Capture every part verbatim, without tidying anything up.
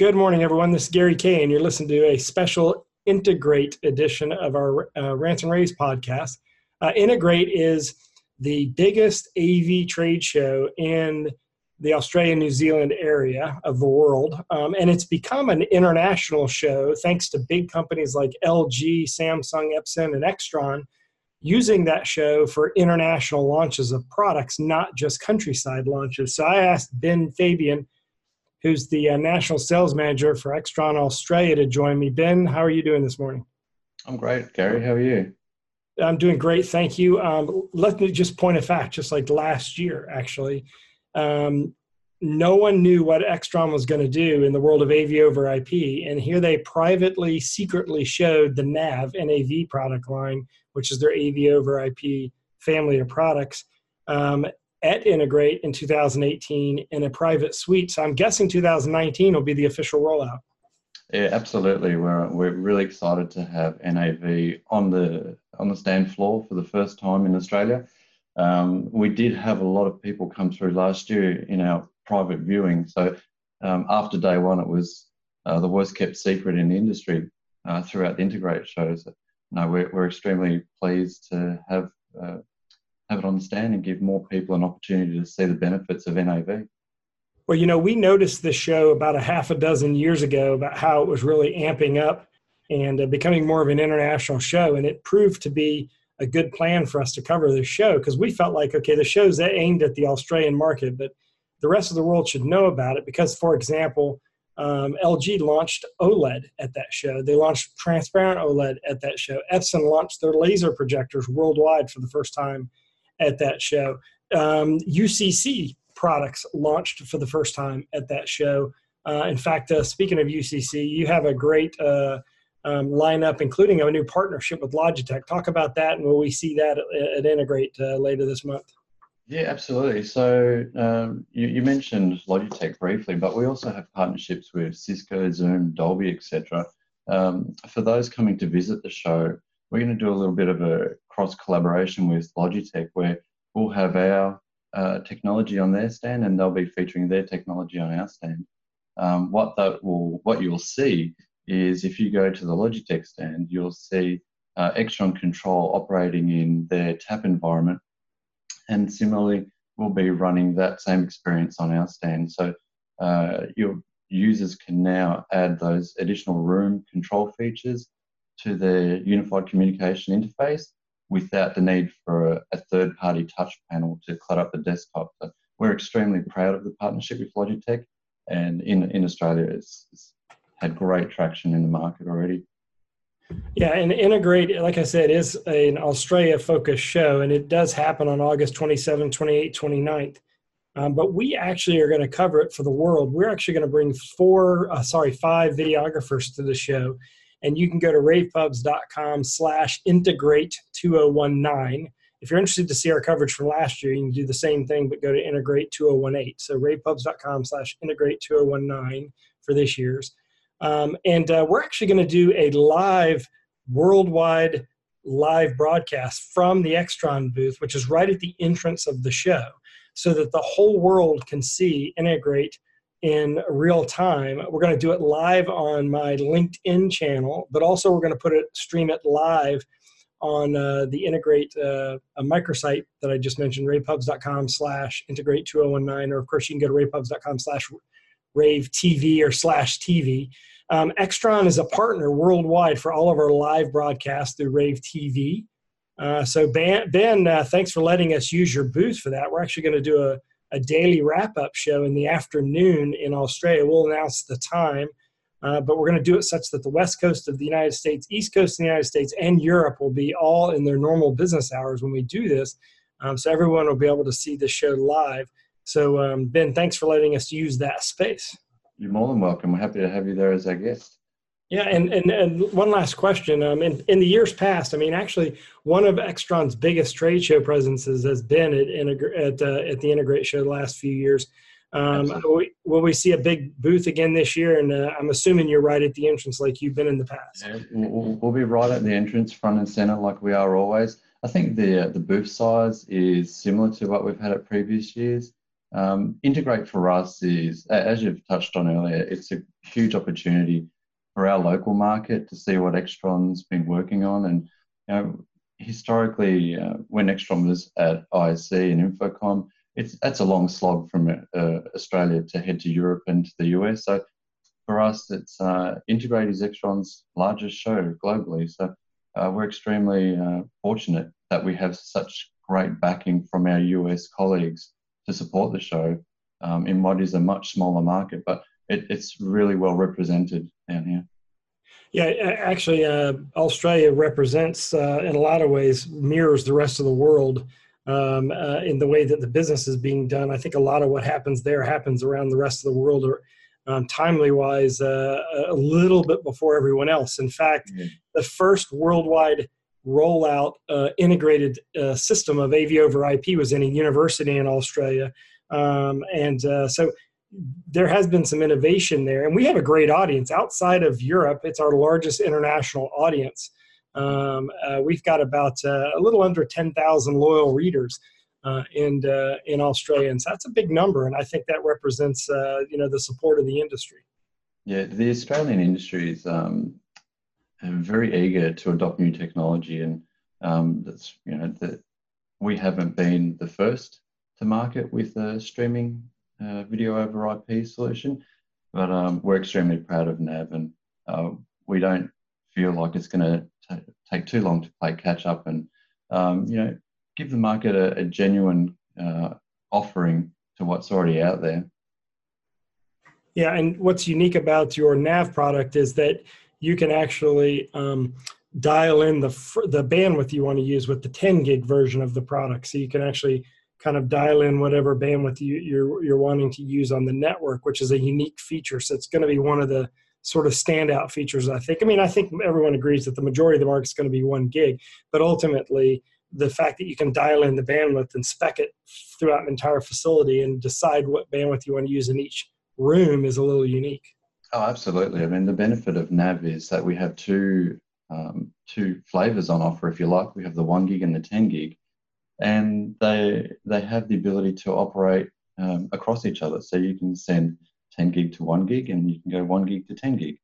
Good morning, everyone. This is Gary Kay, and you're listening to a special Integrate edition of our uh, Rants and rAVes podcast. Uh, Integrate is the biggest A V trade show in the Australia, New Zealand area of the world, um, and it's become an international show thanks to big companies like L G, Samsung, Epson, and Extron using that show for international launches of products, not just countryside launches. So I asked Ben Fabian, who's the uh, National Sales Manager for Extron Australia, to join me. Ben, how are you doing this morning? I'm great, Gary. How are you? I'm doing great, thank you. Um, let me just point a fact, just like last year, actually. Um, no one knew what Extron was going to do in the world of A V over I P, and here they privately, secretly showed the N A V, N A V product line, which is their A V over I P family of products, um, at Integrate in two thousand eighteen in a private suite. So I'm guessing two thousand nineteen will be the official rollout. Yeah, absolutely. We're we're really excited to have N A V on the on the stand floor for the first time in Australia. Um, we did have a lot of people come through last year in our private viewing. So um, after day one, it was uh, the worst kept secret in the industry uh, throughout the Integrate shows. No, we're we're extremely pleased to have. Uh, have it on the stand and give more people an opportunity to see the benefits of N A V. Well, you know, we noticed this show about a half a dozen years ago about how it was really amping up and uh, becoming more of an international show. And it proved to be a good plan for us to cover this show because we felt like, okay, the show's aimed at the Australian market, but the rest of the world should know about it because, for example, um, L G launched OLED at that show. They launched transparent OLED at that show. Epson launched their laser projectors worldwide for the first time at that show. Um, U C C products launched for the first time at that show. Uh, in fact, uh, speaking of U C C, you have a great uh, um, lineup, including a new partnership with Logitech. Talk about that, and will we see that at, at Integrate uh, later this month? Yeah, absolutely. So um, you, you mentioned Logitech briefly, but we also have partnerships with Cisco, Zoom, Dolby, et cetera. Um, for those coming to visit the show, we're going to do a little bit of a cross-collaboration with Logitech where we'll have our uh, technology on their stand and they'll be featuring their technology on our stand. Um, what that will, what you'll see is if you go to the Logitech stand, you'll see uh, Extron Control operating in their tap environment. And similarly, we'll be running that same experience on our stand. So uh, your users can now add those additional room control features to their unified communication interface without the need for a, a third-party touch panel to clutter up the desktop. So we're extremely proud of the partnership with Logitech, and in, in Australia it's, it's had great traction in the market already. Yeah, and Integrate, like I said, is an Australia-focused show, and it does happen on August twenty-seventh, twenty-eighth, twenty-ninth. Um, but we actually are going to cover it for the world. We're actually going to bring four, uh, sorry, five videographers to the show. And you can go to ravepubs dot com slash integrate two oh one nine. If you're interested to see our coverage from last year, you can do the same thing, but go to integrate two oh one eight. So ravepubs dot com slash integrate two oh one nine for this year's. Um, and uh, we're actually going to do a live, worldwide live broadcast from the Extron booth, which is right at the entrance of the show, so that the whole world can see Integrate in real time. We're going to do it live on my LinkedIn channel, but also we're going to put it, stream it live on uh, the Integrate uh, a microsite that I just mentioned, ravepubs dot com slash integrate two oh one nine, or of course you can go to ravepubs dot com slash rave T V or slash T V. Um, Extron is a partner worldwide for all of our live broadcasts through Rave T V. Uh, so Ben, Ben uh, thanks for letting us use your booth for that. We're actually going to do a a daily wrap-up show in the afternoon in Australia. We'll announce the time, uh, but we're going to do it such that the West Coast of the United States, East Coast of the United States, and Europe will be all in their normal business hours when we do this, um, so everyone will be able to see the show live. So, um, Ben, thanks for letting us use that space. You're more than welcome. We're happy to have you there as our guest. Yeah, and, and, and one last question. Um, in, in the years past, I mean, actually, one of Extron's biggest trade show presences has been at at, uh, at the Integrate show the last few years. Um, will, we, will we see a big booth again this year? And uh, I'm assuming you're right at the entrance like you've been in the past. Yeah, we'll, we'll be right at the entrance, front and center, like we are always. I think the, uh, the booth size is similar to what we've had at previous years. Um, Integrate for us is, as you've touched on earlier, it's a huge opportunity for our local market to see what Extron's been working on. And you know, historically, uh, when Extron was at I S E and Infocom, it's that's a long slog from uh, Australia to head to Europe and to the U S. So for us, it's uh, Integrate is Extron's largest show globally. So uh, we're extremely uh, fortunate that we have such great backing from our U S colleagues to support the show um, in what is a much smaller market, but it, it's really well represented down here. Yeah, actually, uh, Australia represents, uh, in a lot of ways, mirrors the rest of the world um, uh, in the way that the business is being done. I think a lot of what happens there happens around the rest of the world, or um, timely-wise, uh, a little bit before everyone else. In fact, mm-hmm. the first worldwide rollout uh, integrated uh, system of A V over I P was in a university in Australia. Um, and uh, so there has been some innovation there. And we have a great audience outside of Europe. It's our largest international audience. Um, uh, we've got about uh, a little under ten thousand loyal readers uh, in, uh, in Australia. And so that's a big number. And I think that represents, uh, you know, the support of the industry. Yeah, the Australian industry is um very eager to adopt new technology, and um, that's, you know, that we haven't been the first to market with a streaming uh, video over I P solution, but um, we're extremely proud of N A V, and uh, we don't feel like it's going to take too long to play catch up, and um, you know, give the market a, a genuine uh, offering to what's already out there. Yeah, and what's unique about your N A V product is that you can actually um, dial in the fr the bandwidth you want to use with the ten gig version of the product. So you can actually kind of dial in whatever bandwidth you, you're, you're wanting to use on the network, which is a unique feature. So it's going to be one of the sort of standout features, I think. I mean, I think everyone agrees that the majority of the market is going to be one gig, but ultimately the fact that you can dial in the bandwidth and spec it throughout an entire facility and decide what bandwidth you want to use in each room is a little unique. Oh, absolutely. I mean, the benefit of N A V is that we have two um, two flavors on offer, if you like. We have the one gig and the ten gig, and they they have the ability to operate um, across each other. So you can send ten gig to one gig, and you can go one gig to ten gig.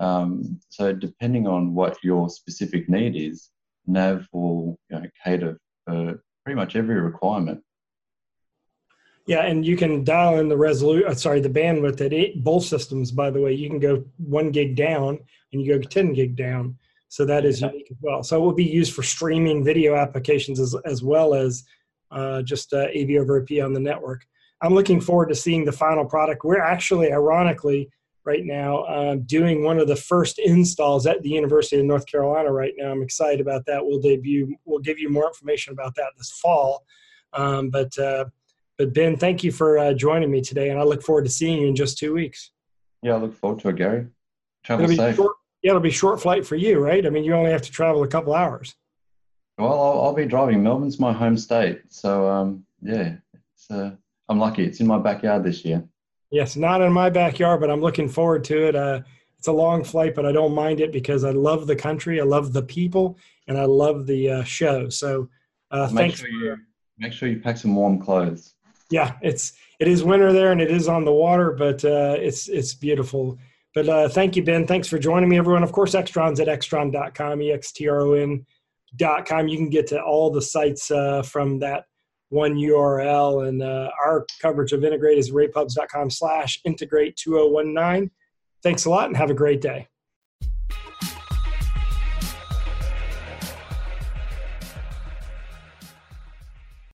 Um, so depending on what your specific need is, N A V will, you know, cater for pretty much every requirement. Yeah, and you can dial in the resolution, sorry, the bandwidth at eight, both systems, by the way. You can go one gig down and you go ten gig down. So that is unique as well. So it will be used for streaming video applications as, as well as uh, just uh, A V over I P on the network. I'm looking forward to seeing the final product. We're actually, ironically, right now uh, doing one of the first installs at the University of North Carolina right now. I'm excited about that. We'll debut, we'll give you more information about that this fall. Um, but... Uh, But Ben, thank you for uh, joining me today, and I look forward to seeing you in just two weeks. Yeah, I look forward to it, Gary. Travel it'll safe. Short, yeah, it'll be a short flight for you, right? I mean, you only have to travel a couple hours. Well, I'll, I'll be driving. Melbourne's my home state, so um, yeah, it's, uh, I'm lucky. It's in my backyard this year. Yes, not in my backyard, but I'm looking forward to it. Uh, it's a long flight, but I don't mind it because I love the country, I love the people, and I love the uh, show. So uh, thanks sure you, for make sure you pack some warm clothes. Yeah, it's it is winter there, and it is on the water, but uh, it's it's beautiful. But uh, thank you, Ben. Thanks for joining me, everyone. Of course, Extron's at extron dot com, E X T R O N dot com. You can get to all the sites uh, from that one U R L. And uh, our coverage of Integrate is ravepubs dot com slash integrate two oh one nine. Thanks a lot, and have a great day.